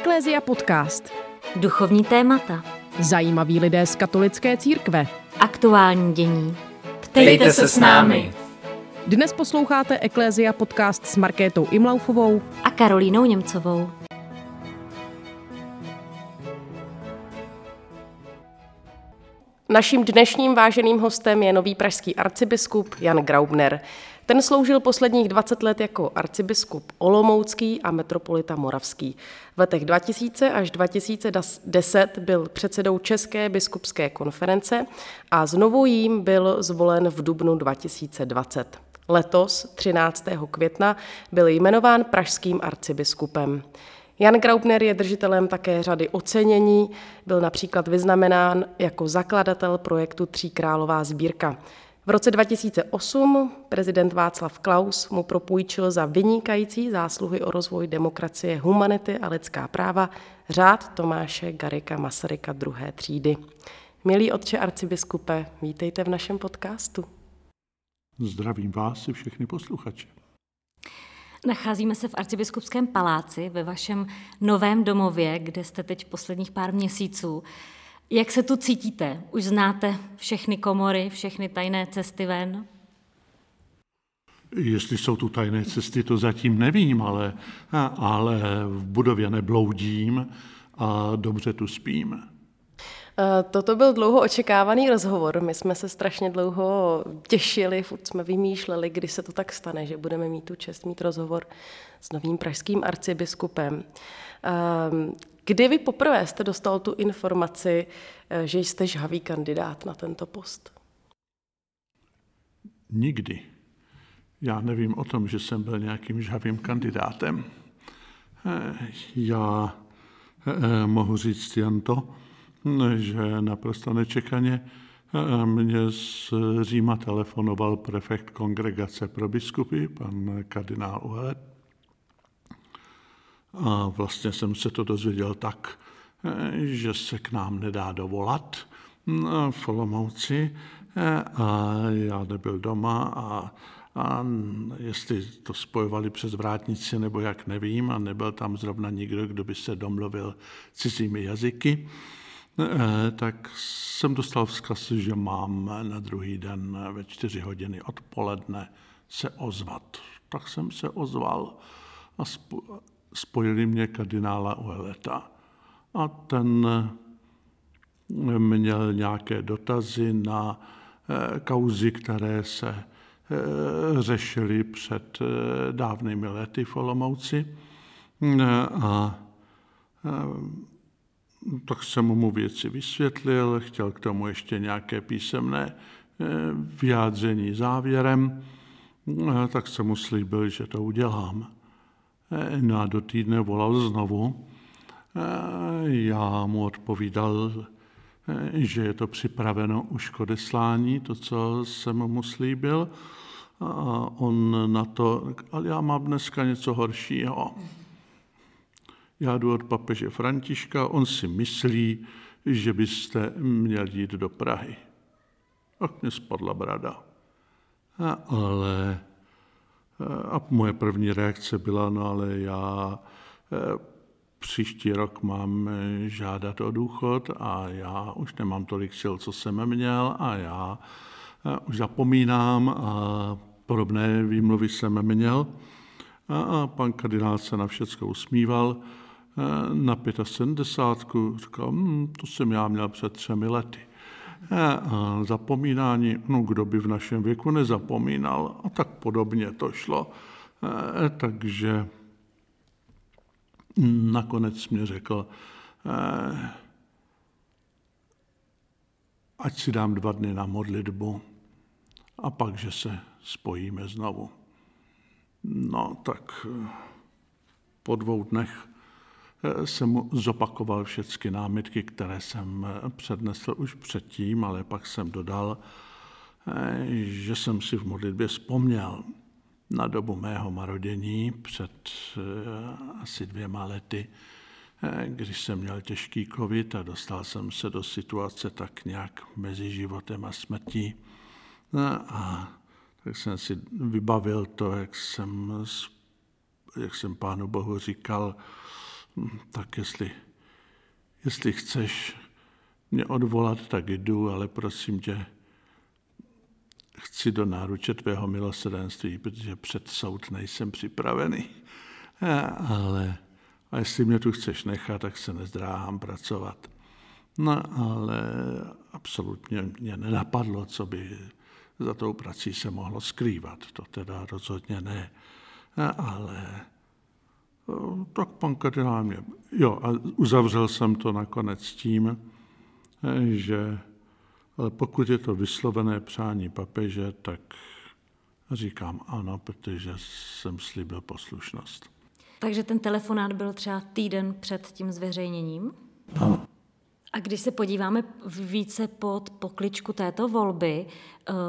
Ecclesia Podcast. Duchovní témata. Zajímaví lidé z katolické církve. Aktuální dění. Ptejte se s námi. Dnes posloucháte Ecclesia Podcast s Markétou Imlaufovou a Karolínou Němcovou. Naším dnešním váženým hostem je nový pražský arcibiskup Jan Graubner. Ten sloužil posledních 20 let jako arcibiskup olomoucký a metropolita moravský. V letech 2000 až 2010 byl předsedou České biskupské konference a znovu jím byl zvolen v dubnu 2020. Letos, 13. května, byl jmenován pražským arcibiskupem. Jan Graubner je držitelem také řady ocenění, byl například vyznamenán jako zakladatel projektu Tříkrálová sbírka. V roce 2008 prezident Václav Klaus mu propůjčil za vynikající zásluhy o rozvoj demokracie, humanity a lidská práva řád Tomáše Garika Masaryka II. Třídy. Milý otče arcibiskupe, vítejte v našem podcastu. Zdravím vás i všechny posluchače. Nacházíme se v arcibiskupském paláci, ve vašem novém domově, kde jste teď posledních pár měsíců. Jak se tu cítíte? Už znáte všechny komory, všechny tajné cesty ven? Jestli jsou tu tajné cesty, to zatím nevím, ale v budově nebloudím a dobře tu spím. Toto byl dlouho očekávaný rozhovor. My jsme se strašně dlouho těšili, furt jsme vymýšleli, kdy se to tak stane, že budeme mít tu čest mít rozhovor s novým pražským arcibiskupem. Kdy vy poprvé jste dostal tu informaci, že jste žhavý kandidát na tento post? Nikdy. Já nevím o tom, že jsem byl nějakým žhavým kandidátem. Já mohu říct jen to, že naprosto nečekaně mě z Říma telefonoval prefekt Kongregace pro biskupy, pan kardinál Uhled. A vlastně jsem se to dozvěděl tak, že se k nám nedá dovolat v Olomouci a já nebyl doma a jestli to spojovali přes vrátnici nebo jak nevím a nebyl tam zrovna nikdo, kdo by se domluvil cizími jazyky, tak jsem dostal vzkaz, že mám na druhý den ve 4 hodiny odpoledne se ozvat. Tak jsem se ozval a spojili mě kardinála Uheleta. A ten měl nějaké dotazy na kauzy, které se řešily před dávnými lety v Olomouci. A tak jsem mu věci vysvětlil, chtěl k tomu ještě nějaké písemné vyjádření závěrem, tak jsem mu slíbil, že to udělám. No do týdne volal znovu, já mu odpovídal, že je to připraveno už k odeslání, to, co jsem mu slíbil, a on na to, ale já mám dneska něco horšího. Já jdu od papeže Františka, on si myslí, že byste měl jít do Prahy. Tak mě spadla brada. A moje první reakce byla, ale já příští rok mám žádat o důchod a já už nemám tolik sil, co jsem měl a já už zapomínám a podobné výmluvy jsem měl. A pan kardinál se na všecko usmíval. Na 75 říkal, to jsem já měl před 3 lety. A zapomínání, kdo by v našem věku nezapomínal, a tak podobně to šlo. Takže nakonec mi řekl, ať si dám 2 dny na modlitbu a pak, že se spojíme znovu. No tak po 2 dnech jsem mu zopakoval všechny námitky, které jsem přednesl už předtím, ale pak jsem dodal, že jsem si v modlitbě vzpomněl na dobu mého marodění před asi 2 lety, když jsem měl těžký covid a dostal jsem se do situace tak nějak mezi životem a smrtí. A tak jsem si vybavil to, jak jsem Pánu Bohu říkal, tak jestli chceš mě odvolat, tak jdu, ale prosím tě, chci do náruče tvého milosrdenství, protože před soud nejsem připravený. A jestli mě tu chceš nechat, tak se nezdráhám pracovat. No, ale absolutně mě nenapadlo, co by za tou prací se mohlo skrývat. To teda rozhodně ne. Ale tak pan kardinál mě... Jo, a uzavřel jsem to nakonec tím, že ale pokud je to vyslovené přání papeže, tak říkám ano, protože jsem slíbil poslušnost. Takže ten telefonát byl třeba týden před tím zveřejněním? Ano. A když se podíváme více pod pokličku této volby,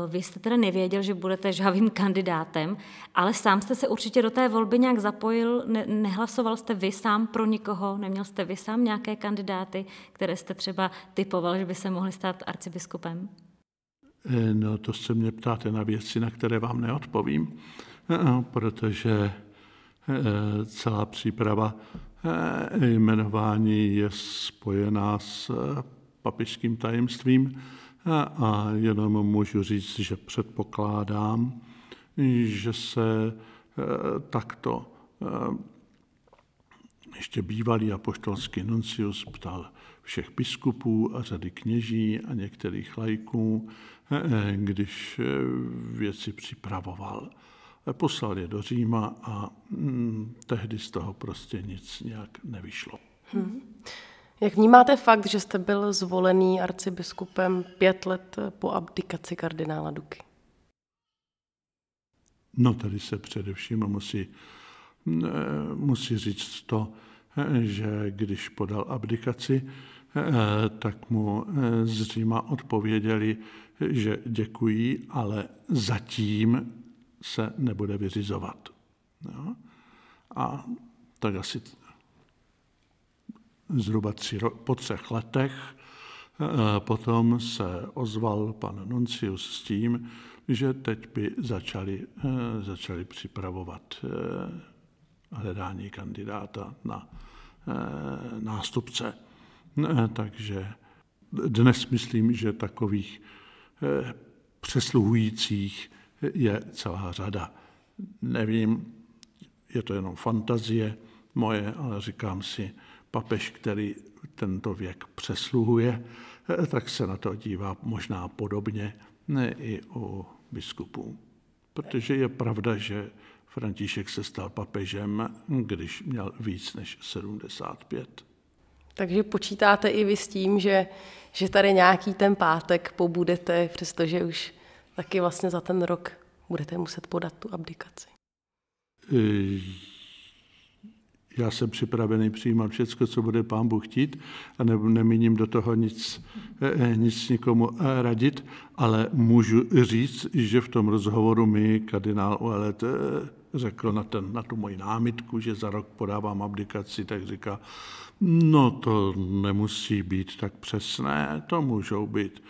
vy jste teda nevěděl, že budete žhavým kandidátem, ale sám jste se určitě do té volby nějak zapojil, nehlasoval jste vy sám pro nikoho, neměl jste vy sám nějaké kandidáty, které jste třeba typoval, že by se mohli stát arcibiskupem? No to se mě ptáte na věci, na které vám neodpovím, protože celá příprava jmenování je spojená s papežským tajemstvím a jenom můžu říct, že předpokládám, že se takto ještě bývalý apoštolský nuncius ptal všech biskupů a řady kněží a některých laiků, když věci připravoval. Poslal je do Říma a tehdy z toho prostě nic nějak nevyšlo. Jak vnímáte fakt, že jste byl zvolený arcibiskupem 5 let po abdikaci kardinála Duky? No tady se především musí říct to, že když podal abdikaci, tak mu z Říma odpověděli, že děkují, ale zatím se nebude vyřizovat. Jo? A tak asi zhruba po 3 letech potom se ozval pan nuncius s tím, že teď by začali připravovat hledání kandidáta na nástupce. Takže dnes myslím, že takových přesluhujících je celá řada. Nevím, je to jenom fantazie moje, ale říkám si, papež, který tento věk přesluhuje, tak se na to dívá možná podobně i u biskupů. Protože je pravda, že František se stal papežem, když měl víc než 75. Takže počítáte i vy s tím, že tady nějaký ten pátek pobudete, přestože už taky vlastně za ten rok budete muset podat tu abdikaci. Já jsem připravený přijímat všechno, co bude Pán Bůh chtít a nemíním do toho nic nikomu radit, ale můžu říct, že v tom rozhovoru mi kardinál Ouellet řekl na tu moji námitku, že za rok podávám abdikaci, tak říká, no to nemusí být tak přesné, to můžou být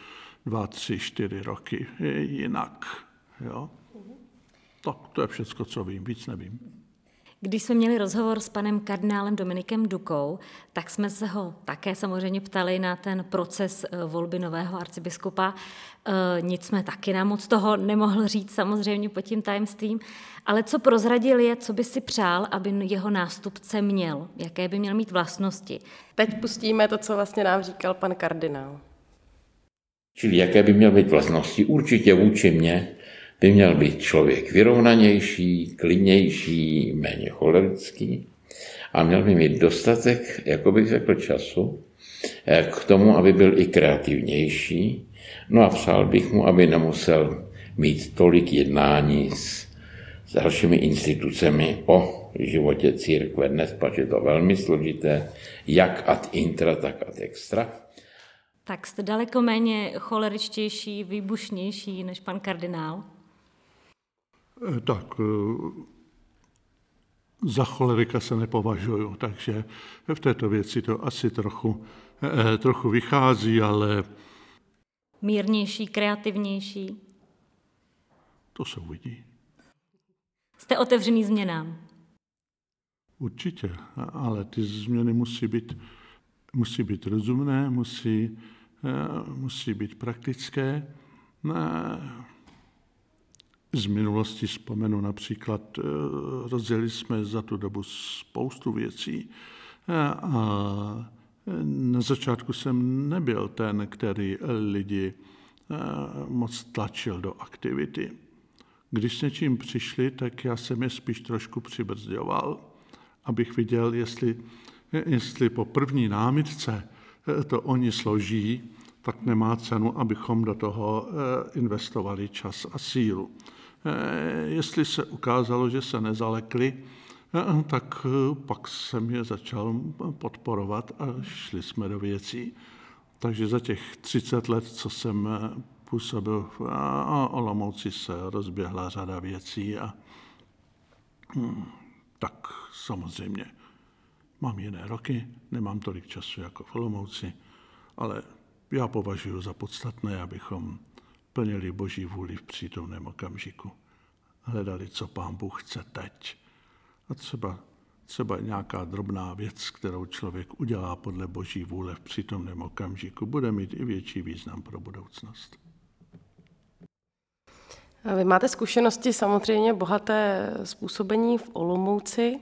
2, 3, 4 roky jinak. Jo? To je všecko, co vím, víc nevím. Když jsme měli rozhovor s panem kardinálem Dominikem Dukou, tak jsme se ho také samozřejmě ptali na ten proces volby nového arcibiskupa. Nic jsme taky nám moc toho nemohl říct samozřejmě pod tím tajemstvím, ale co prozradil je, co by si přál, aby jeho nástupce měl, jaké by měl mít vlastnosti. Teď pustíme to, co vlastně nám říkal pan kardinál. Čili jaké by měl být vlastnosti? Určitě vůči mně by měl být člověk vyrovnanější, klidnější, méně cholerický a měl by mít dostatek, jako bych řekl, času k tomu, aby byl i kreativnější. No a přál bych mu, aby nemusel mít tolik jednání s dalšími institucemi o životě církve dnes, protože to velmi složité, jak ad intra, tak ad extra. Tak jste daleko méně choleričtější, výbušnější než pan kardinál? Tak, za cholerika se nepovažuju, takže v této věci to asi trochu vychází, ale... Mírnější, kreativnější? To se uvidí. Jste otevřený změnám? Určitě, ale ty změny musí být rozumné, musí být praktické. Z minulosti vzpomenu například, rozjeli jsme za tu dobu spoustu věcí a na začátku jsem nebyl ten, který lidi moc tlačil do aktivity. Když s něčím přišli, tak já jsem je spíš trošku přibrzděval, abych viděl, jestli po první námitce to oni složí, tak nemá cenu, abychom do toho investovali čas a sílu. Jestli se ukázalo, že se nezalekli, tak pak jsem je začal podporovat a šli jsme do věcí. Takže za těch 30 let, co jsem působil v Olomouci, se rozběhla řada věcí a tak samozřejmě mám jiné roky, nemám tolik času jako v Olomouci, ale já považuji za podstatné, abychom plnili Boží vůli v přítomném okamžiku. Hledali, co Pán Bůh chce teď. A třeba nějaká drobná věc, kterou člověk udělá podle Boží vůle v přítomném okamžiku, bude mít i větší význam pro budoucnost. Vy máte zkušenosti samozřejmě bohaté způsobení v Olomouci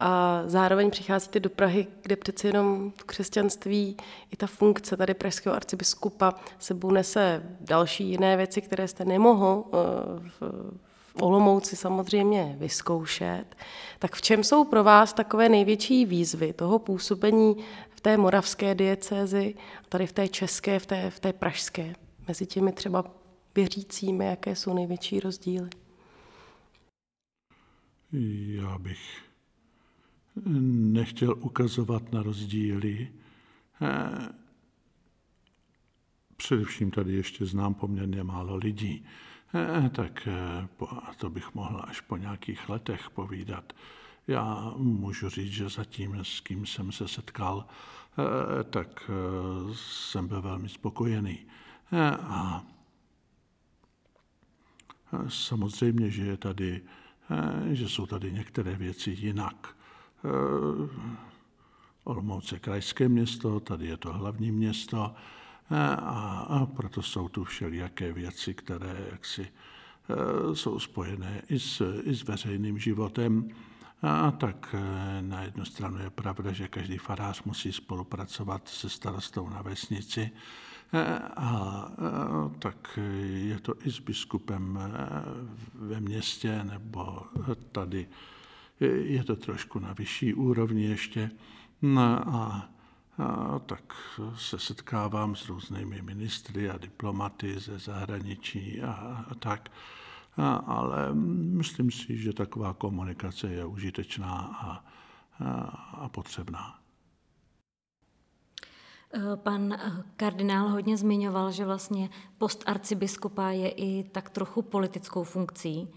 a zároveň přicházíte do Prahy, kde přeci jenom křesťanství i ta funkce tady pražského arcibiskupa sebou nese další jiné věci, které jste nemohl v Olomouci samozřejmě vyzkoušet. Tak v čem jsou pro vás takové největší výzvy toho působení v té moravské diecézi, tady v té české, v té pražské, mezi těmi třeba věřícími, jaké jsou největší rozdíly? Já bych nechtěl ukazovat na rozdíly. Především tady ještě znám poměrně málo lidí, tak to bych mohl až po nějakých letech povídat. Já můžu říct, že zatím, s kým jsem se setkal, tak jsem byl velmi spokojený. A samozřejmě, že jsou tady některé věci jinak. Olomouc je krajské město, tady je to hlavní město a proto jsou tu všelijaké věci, které jaksi jsou spojené i s veřejným životem. A tak na jednu stranu je pravda, že každý farář musí spolupracovat se starostou na vesnici, a tak je to i s biskupem ve městě, nebo tady je to trošku na vyšší úrovni ještě. A tak se setkávám s různými ministry a diplomaty ze zahraničí a tak. Ale myslím si, že taková komunikace je užitečná a potřebná. Pan kardinál hodně zmiňoval, že vlastně post arcibiskupa je i tak trochu politickou funkcí.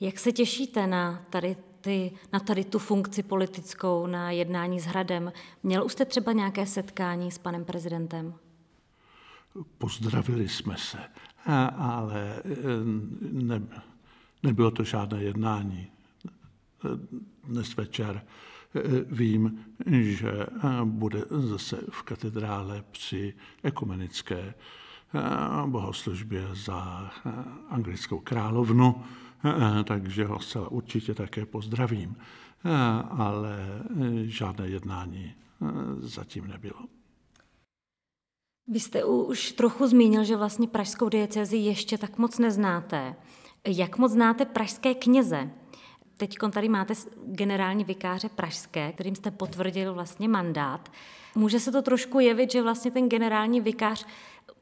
Jak se těšíte na tady tu funkci politickou, na jednání s Hradem? Měl už jste třeba nějaké setkání s panem prezidentem? Pozdravili jsme se, ale nebylo to žádné jednání. Dnes večer vím, že bude zase v katedrále při ekumenické bohoslužbě za anglickou královnu, takže ho zcela určitě také pozdravím, ale žádné jednání zatím nebylo. Vy jste už trochu zmínil, že vlastně pražskou diecézi ještě tak moc neznáte. Jak moc znáte pražské kněze? Teď tady máte generální vikáře pražské, kterým jste potvrdil vlastně mandát. Může se to trošku jevit, že vlastně ten generální vikář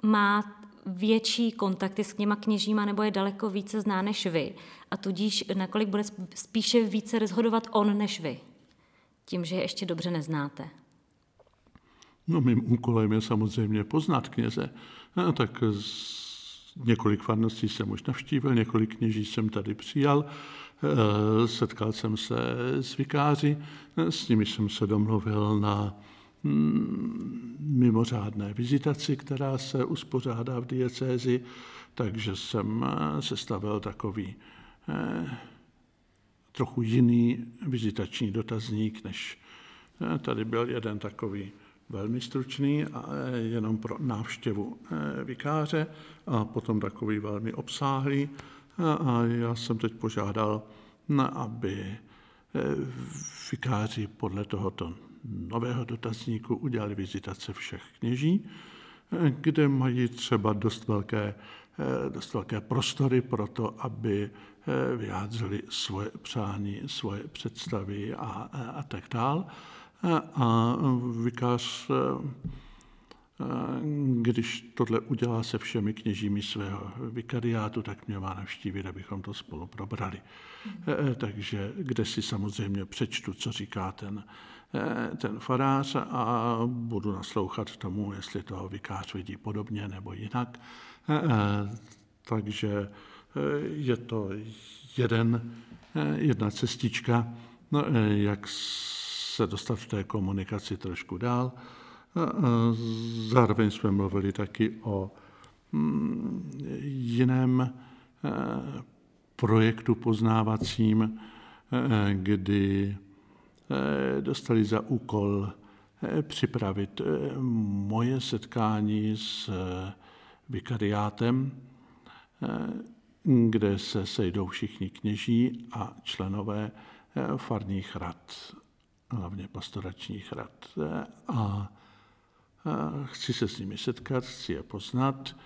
má větší kontakty s těma kněžíma nebo je daleko více zná než vy a tudíž nakolik bude spíše více rozhodovat on než vy, tím, že je ještě dobře neznáte? No, mým úkolem je samozřejmě poznat kněze. Tak několik farností jsem už navštívil, několik kněží jsem tady přijal, setkal jsem se s vikáři, s nimi jsem se domluvil na mimořádné vizitaci, která se uspořádá v diecézi, takže jsem sestavil takový trochu jiný vizitační dotazník, než tady byl jeden takový velmi stručný, jenom pro návštěvu vikáře a potom takový velmi obsáhlý. A já jsem teď požádal, aby vikáři podle tohoto nového dotazníku udělali vizitace všech kněží, kde mají třeba dost velké prostory pro to, aby vyjádřili svoje přání, svoje představy a tak dál. A vikář, když tohle udělá se všemi kněžími svého vikariátu, tak mě má navštívit, abychom to spolu probrali. Takže kde si samozřejmě přečtu, co říká ten farář a budu naslouchat tomu, jestli toho vikář vidí podobně nebo jinak. Takže je to jedna cestička, jak se dostat v té komunikaci trošku dál. Zároveň jsme mluvili taky o jiném projektu poznávacím, kdy dostali za úkol připravit moje setkání s vikariátem, kde se sejdou všichni kněží a členové farních rad, hlavně pastoračních rad. A chci se s nimi setkat, chci je poznat.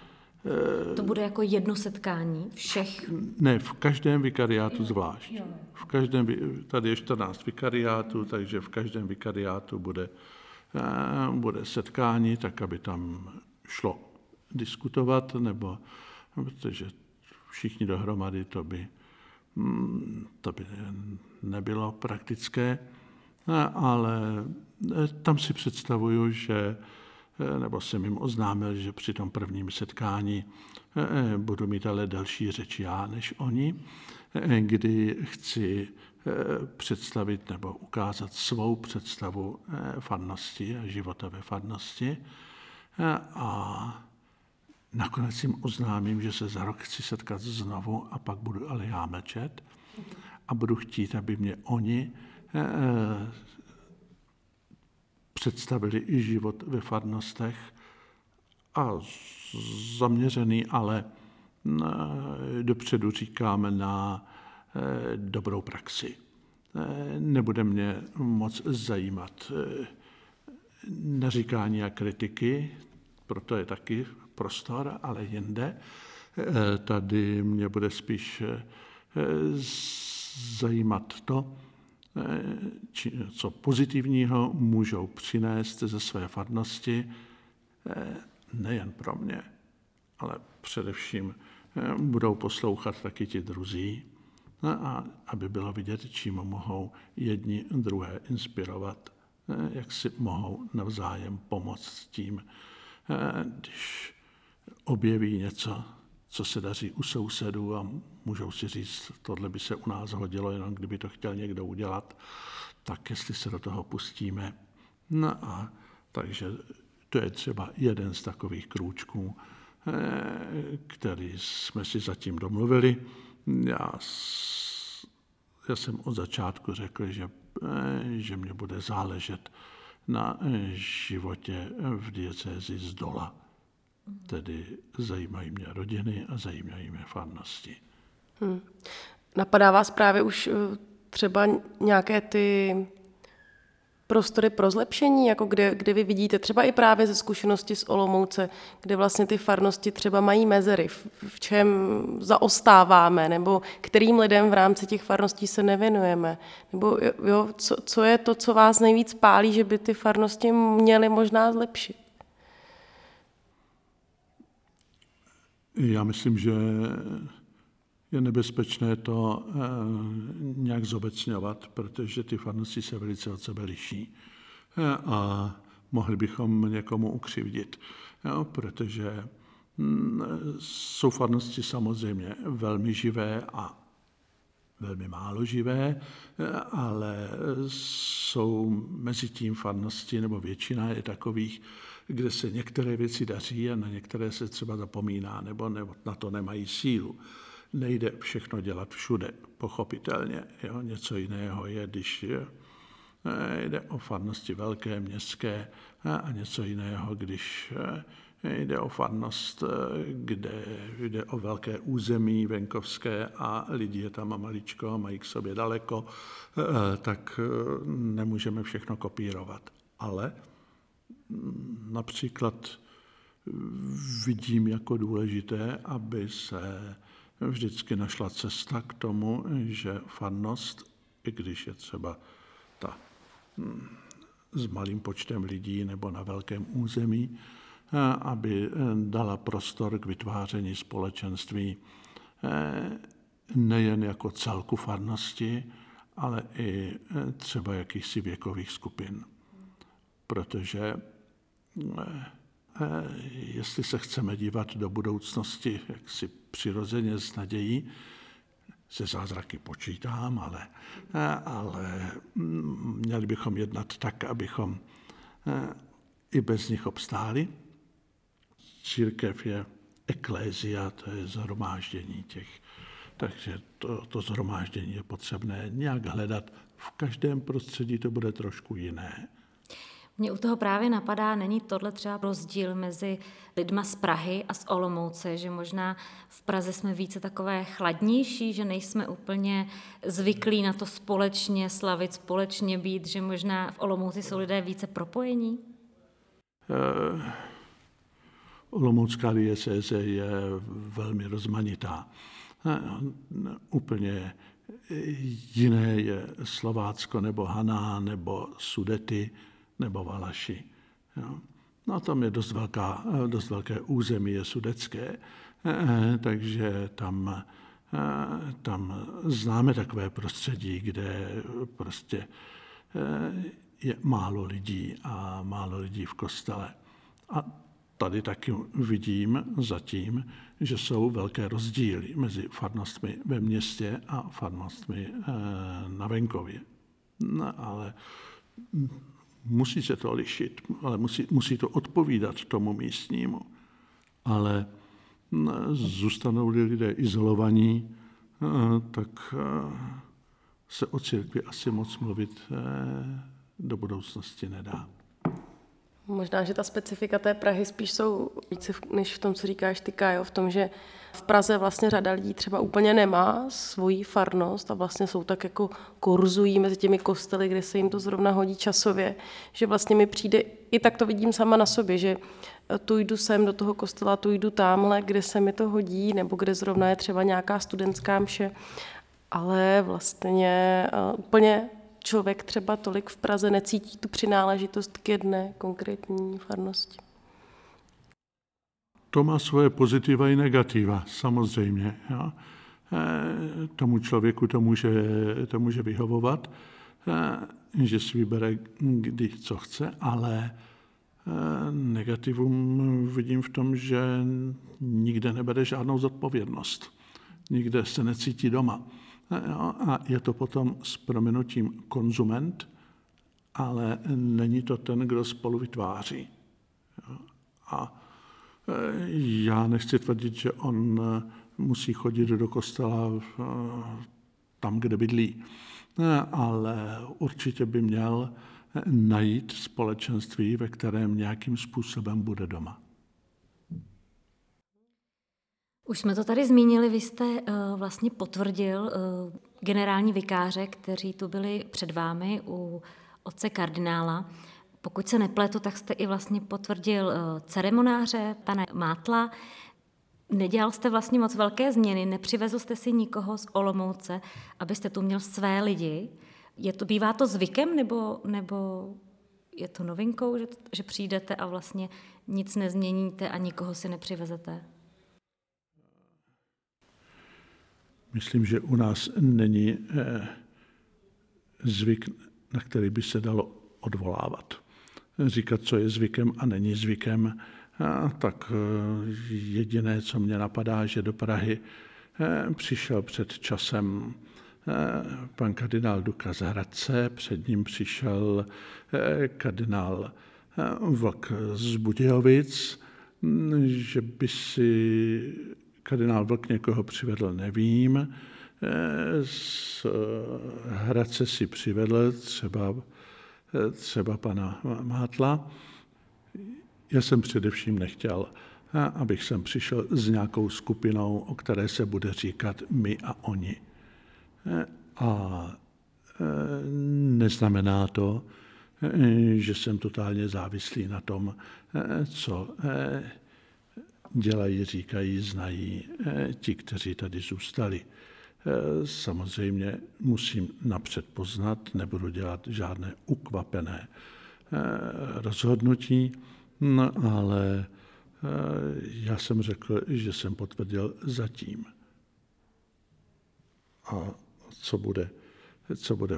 To bude jako jedno setkání všech? Ne, v každém vikariátu zvlášť. V každém, tady je 14 vikariátů, takže v každém vikariátu bude setkání, tak aby tam šlo diskutovat, nebo protože všichni dohromady to by nebylo praktické, ale tam si představuju, že nebo jsem jim oznámil, že při tom prvním setkání budu mít ale další řeči já než oni, kdy chci představit nebo ukázat svou představu farnosti a života ve farnosti. A nakonec jim oznámím, že se za rok chci setkat znovu a pak budu ale já mlčet a budu chtít, aby mě oni představili i život ve farnostech a zaměřený, ale dopředu říkám na dobrou praxi. Nebude mě moc zajímat naříkání a kritiky, proto je taky prostor, ale jinde. Tady mě bude spíš zajímat to, co pozitivního můžou přinést ze své farnosti, nejen pro mě, ale především budou poslouchat taky ti druzí, a aby bylo vidět, čím mohou jedni druhé inspirovat, jak si mohou navzájem pomoct tím, když objeví něco, co se daří u sousedů a můžou si říct, tohle by se u nás hodilo, jenom kdyby to chtěl někdo udělat, tak jestli se do toho pustíme. Takže to je třeba jeden z takových krůčků, který jsme si zatím domluvili. Já jsem od začátku řekl, že mě bude záležet na životě v diecézi z dola. Tedy zajímají mě rodiny a zajímají mě farnosti. Napadá vás právě už třeba nějaké ty prostory pro zlepšení, jako kde vy vidíte třeba i právě ze zkušenosti z Olomouce, kde vlastně ty farnosti třeba mají mezery, v čem zaostáváme, nebo kterým lidem v rámci těch farností se nevěnujeme, nebo jo, co je to, co vás nejvíc pálí, že by ty farnosti měly možná zlepšit? Já myslím, že je nebezpečné to nějak zobecňovat, protože ty farnosti se velice od sebe liší a mohli bychom někomu ukřivdit, protože jsou farnosti samozřejmě velmi živé a velmi málo živé, ale jsou mezi tím farnosti, nebo většina je takových, kde se některé věci daří a na některé se třeba zapomíná, nebo na to nemají sílu. nejde všechno dělat všude, pochopitelně. Jo? Něco jiného je, když jde o farnosti velké, městské, a něco jiného, když jde o farnost, kde jde o velké území venkovské a lidi je tam a maličko a mají k sobě daleko, tak nemůžeme všechno kopírovat. Ale například vidím jako důležité, aby se vždycky našla cesta k tomu, že farnost, i když je třeba ta s malým počtem lidí nebo na velkém území, aby dala prostor k vytváření společenství nejen jako celku farnosti, ale i třeba jakýchsi věkových skupin. Protože jestli se chceme dívat do budoucnosti jaksi přirozeně s nadějí, se zázraky počítám, ale měli bychom jednat tak, abychom i bez nich obstáli. Církev je eklézia, to je shromáždění těch. Takže to shromáždění je potřebné nějak hledat. V každém prostředí to bude trošku jiné. Mně u toho právě napadá, není tohle třeba rozdíl mezi lidma z Prahy a z Olomouce, že možná v Praze jsme více takové chladnější, že nejsme úplně zvyklí na to společně slavit, společně být, že možná v Olomouci jsou lidé více propojení? Olomoucká diecéze je velmi rozmanitá. Úplně jiné je Slovácko nebo Haná nebo Sudety nebo Valaši. Jo. No tam je dost velké území, je sudecké, takže tam známe takové prostředí, kde prostě je málo lidí v kostele. A tady taky vidím zatím, že jsou velké rozdíly mezi farnostmi ve městě a farnostmi na venkově. No, ale musí se to lišit, ale musí to odpovídat tomu místnímu. Ale zůstanou-li lidé izolovaní, tak se o církvi asi moc mluvit do budoucnosti nedá. Možná, že ta specifika té Prahy spíš jsou více než v tom, co říkáš ty, Kájo, v tom, že v Praze vlastně řada lidí třeba úplně nemá svoji farnost a vlastně jsou tak jako korzují mezi těmi kostely, kde se jim to zrovna hodí časově, že vlastně mi přijde, i tak to vidím sama na sobě, že tu jdu sem do toho kostela, tu jdu tamhle, kde se mi to hodí, nebo kde zrovna je třeba nějaká studentská mše, ale vlastně úplně člověk třeba tolik v Praze necítí tu přináležitost k jedné konkrétní farnosti. To má svoje pozitiva i negativa, samozřejmě. Jo. Tomu člověku to může vyhovovat, že si vybere kdy co chce, ale negativum vidím v tom, že nikde nebere žádnou zodpovědnost. Nikde se necítí doma. A je to potom s prominutím konzument, ale není to ten, kdo spolu vytváří. A já nechci tvrdit, že on musí chodit do kostela tam, kde bydlí, ale určitě by měl najít společenství, ve kterém nějakým způsobem bude doma. Už jsme to tady zmínili, vy jste vlastně potvrdil generální vikáře, kteří tu byli před vámi u otce kardinála. Pokud se nepletu, tak jste i vlastně potvrdil ceremonáře, pana Mátla. Nedělal jste vlastně moc velké změny, nepřivezl jste si nikoho z Olomouce, abyste tu měl své lidi. Bývá to zvykem, nebo je to novinkou, že přijdete a vlastně nic nezměníte a nikoho si nepřivezete? Myslím, že u nás není zvyk, na který by se dalo odvolávat. Říkat, co je zvykem a není zvykem, tak jediné, co mě napadá, že do Prahy přišel před časem pan kardinál Duka z Hradce, před ním přišel kardinál Vlk z Budějovic, že by si Kardinál Vlk někoho přivedl, nevím. Z Hradce si přivedl třeba pana Mátla. Já jsem především nechtěl, abych sem přišel s nějakou skupinou, o které se bude říkat my a oni. A neznamená to, že jsem totálně závislý na tom, co dělají, říkají, znají ti, kteří tady zůstali. Samozřejmě musím napřed poznat, nebudu dělat žádné ukvapené rozhodnutí, no ale já jsem řekl, že jsem potvrdil zatím. A co bude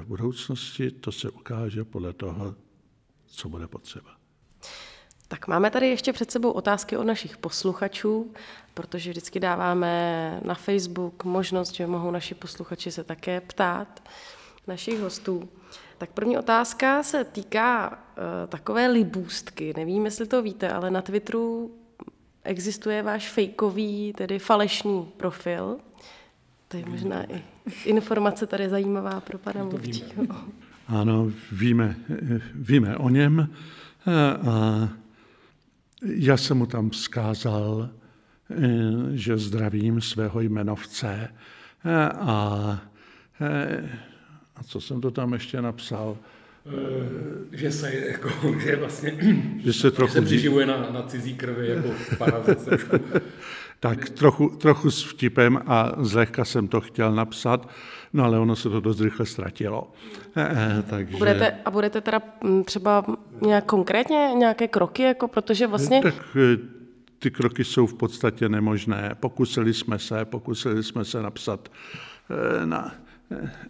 v budoucnosti, to se ukáže podle toho, co bude potřeba. Tak máme tady ještě před sebou otázky od našich posluchačů, protože vždycky dáváme na Facebook možnost, že mohou naši posluchači se také ptát našich hostů. Tak první otázka se týká takové libůstky. Nevím, jestli to víte, ale na Twitteru existuje váš fejkový, tedy falešný profil. To je možná i informace tady zajímavá pro pana mluvčího. Ano, víme o něm. A já jsem mu tam vzkázal, že zdravím svého jmenovce a co jsem to tam ještě napsal? Že se přiživuje na cizí krvi jako parazit trošku. Tak trochu s vtipem a zlehka jsem to chtěl napsat, no ale ono se to dost rychle ztratilo. Takže... Budete teda třeba nějak konkrétně nějaké kroky, jako protože vlastně... Tak ty kroky jsou v podstatě nemožné. Pokusili jsme se napsat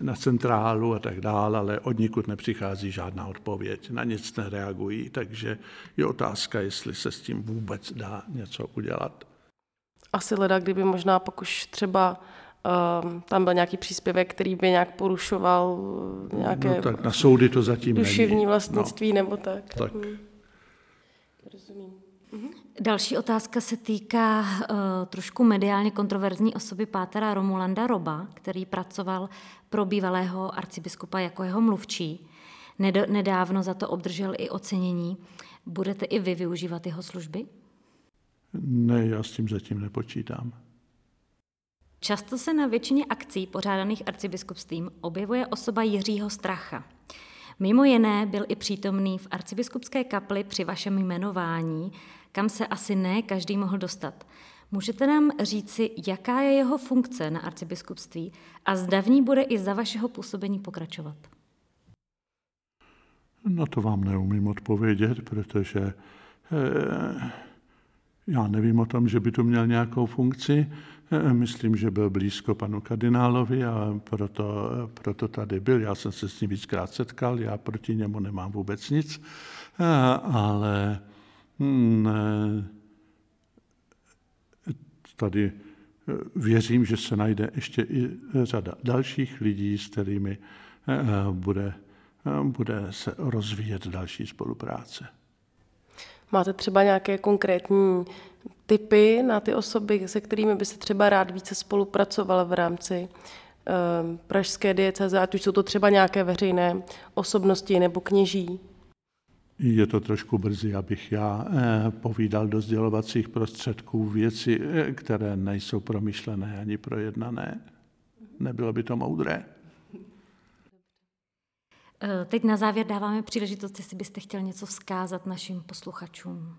na centrálu a tak dále, ale odnikud nepřichází žádná odpověď, na nic nereagují, takže je otázka, jestli se s tím vůbec dá něco udělat. Asi leda, kdyby možná, pokud třeba tam byl nějaký příspěvek, který by nějak porušoval nějaké na soudy to zatím duševní není. Vlastnictví nebo tak. Rozumím. Další otázka se týká trošku mediálně kontroverzní osoby pátera Romualda Roba, který pracoval pro bývalého arcibiskupa jako jeho mluvčí. Nedávno za to obdržel i ocenění. Budete i vy využívat jeho služby? Ne, já s tím zatím nepočítám. Často se na většině akcí pořádaných arcibiskupstvím objevuje osoba Jiřího Stracha. Mimo jiné byl i přítomný v arcibiskupské kapli při vašem jmenování, kam se asi ne každý mohl dostat. Můžete nám říci, jaká je jeho funkce na arcibiskupství a zda v ní bude i za vašeho působení pokračovat? No to vám neumím odpovědět, protože... Já nevím o tom, že by to měl nějakou funkci. Myslím, že byl blízko panu kardinálovi a proto tady byl. Já jsem se s ním víckrát setkal, já proti němu nemám vůbec nic, ale tady věřím, že se najde ještě i řada dalších lidí, s kterými bude se rozvíjet další spolupráce. Máte třeba nějaké konkrétní tipy na ty osoby, se kterými by se třeba rád více spolupracoval v rámci pražské diecéze, ať už jsou to třeba nějaké veřejné osobnosti nebo kněží? Je to trošku brzy, abych já povídal do sdělovacích prostředků věci, které nejsou promyšlené ani projednané. Nebylo by to moudré? Teď na závěr dáváme příležitost, jestli byste chtěl něco vzkázat našim posluchačům.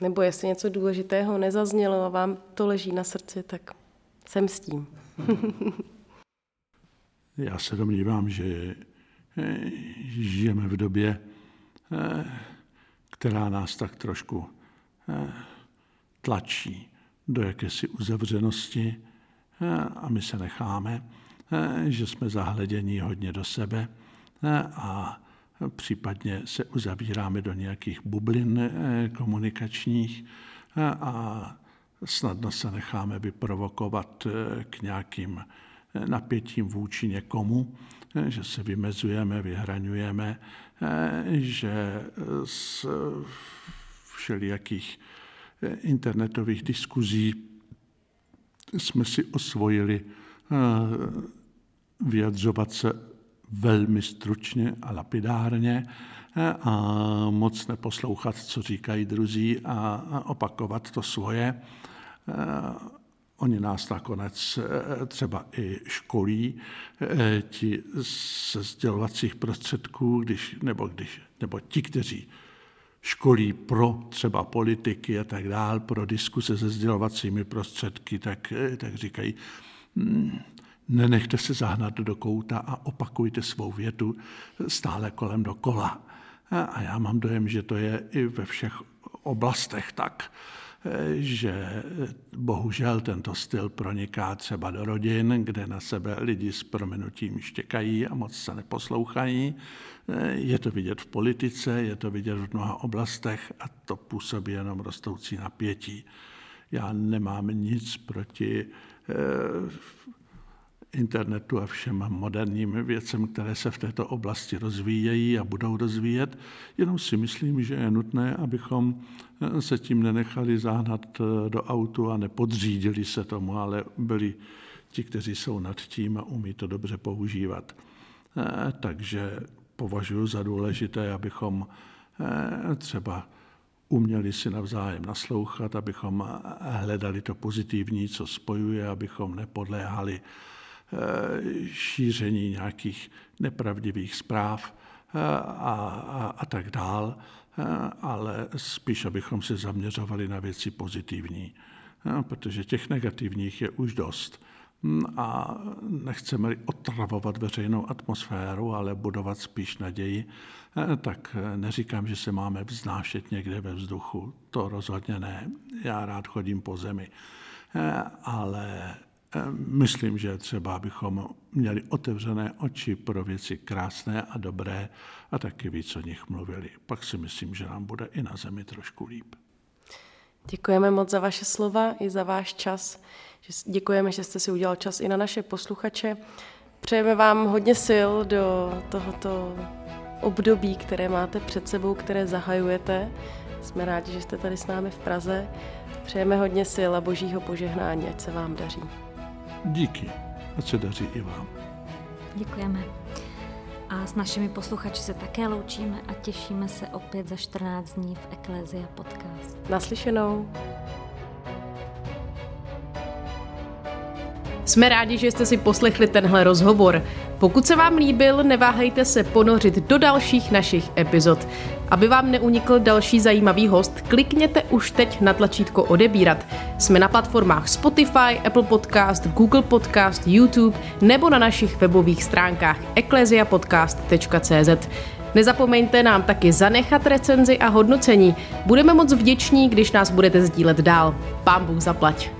Nebo jestli něco důležitého nezaznělo a vám to leží na srdci, tak jsem s tím. Já se domnívám, že žijeme v době, která nás tak trošku tlačí do jakési uzavřenosti a my se necháme, že jsme zahledění hodně do sebe, a případně se uzavíráme do nějakých bublin komunikačních a snadno se necháme vyprovokovat k nějakým napětím vůči někomu, že se vymezujeme, vyhraňujeme, že z všelijakých internetových diskuzí jsme si osvojili vyjadřovat se velmi stručně a lapidárně a moc neposlouchat, co říkají druzí a opakovat to svoje. Oni nás nakonec třeba i školí, ti ze sdělovacích prostředků, nebo ti, kteří školí pro třeba politiky a tak dál, pro diskuse se sdělovacími prostředky, tak říkají, nenechte se zahnat do kouta a opakujte svou větu stále kolem dokola. A já mám dojem, že to je i ve všech oblastech tak, že bohužel tento styl proniká třeba do rodin, kde na sebe lidi s prominutím štěkají a moc se neposlouchají. Je to vidět v politice, je to vidět v mnoha oblastech a to působí jenom rostoucí napětí. Já nemám nic proti internetu a všem moderním věcem, které se v této oblasti rozvíjejí a budou rozvíjet. Jenom si myslím, že je nutné, abychom se tím nenechali zahnat do autu a nepodřídili se tomu, ale byli ti, kteří jsou nad tím a umí to dobře používat. Takže považuji za důležité, abychom třeba uměli si navzájem naslouchat, abychom hledali to pozitivní, co spojuje, abychom nepodléhali šíření nějakých nepravdivých zpráv a tak dál, ale spíš, abychom se zaměřovali na věci pozitivní, protože těch negativních je už dost a nechceme-li otravovat veřejnou atmosféru, ale budovat spíš naději, tak neříkám, že se máme vznášet někde ve vzduchu, to rozhodně ne, já rád chodím po zemi, ale myslím, že třeba abychom měli otevřené oči pro věci krásné a dobré a taky víc o nich mluvili. Pak si myslím, že nám bude i na zemi trošku líp. Děkujeme moc za vaše slova i za váš čas. Děkujeme, že jste si udělal čas i na naše posluchače. Přejeme vám hodně sil do tohoto období, které máte před sebou, které zahajujete. Jsme rádi, že jste tady s námi v Praze. Přejeme hodně sil a božího požehnání, ať se vám daří. Díky, ať se daří i vám. Děkujeme. A s našimi posluchači se také loučíme a těšíme se opět za 14 dní v Ecclesia Podcast. Naslyšenou. Jsme rádi, že jste si poslechli tenhle rozhovor. Pokud se vám líbil, neváhejte se ponořit do dalších našich epizod. Aby vám neunikl další zajímavý host, klikněte už teď na tlačítko odebírat. Jsme na platformách Spotify, Apple Podcast, Google Podcast, YouTube nebo na našich webových stránkách ecclesiapodcast.cz. Nezapomeňte nám taky zanechat recenzi a hodnocení. Budeme moc vděční, když nás budete sdílet dál. Pán Bůh zaplať.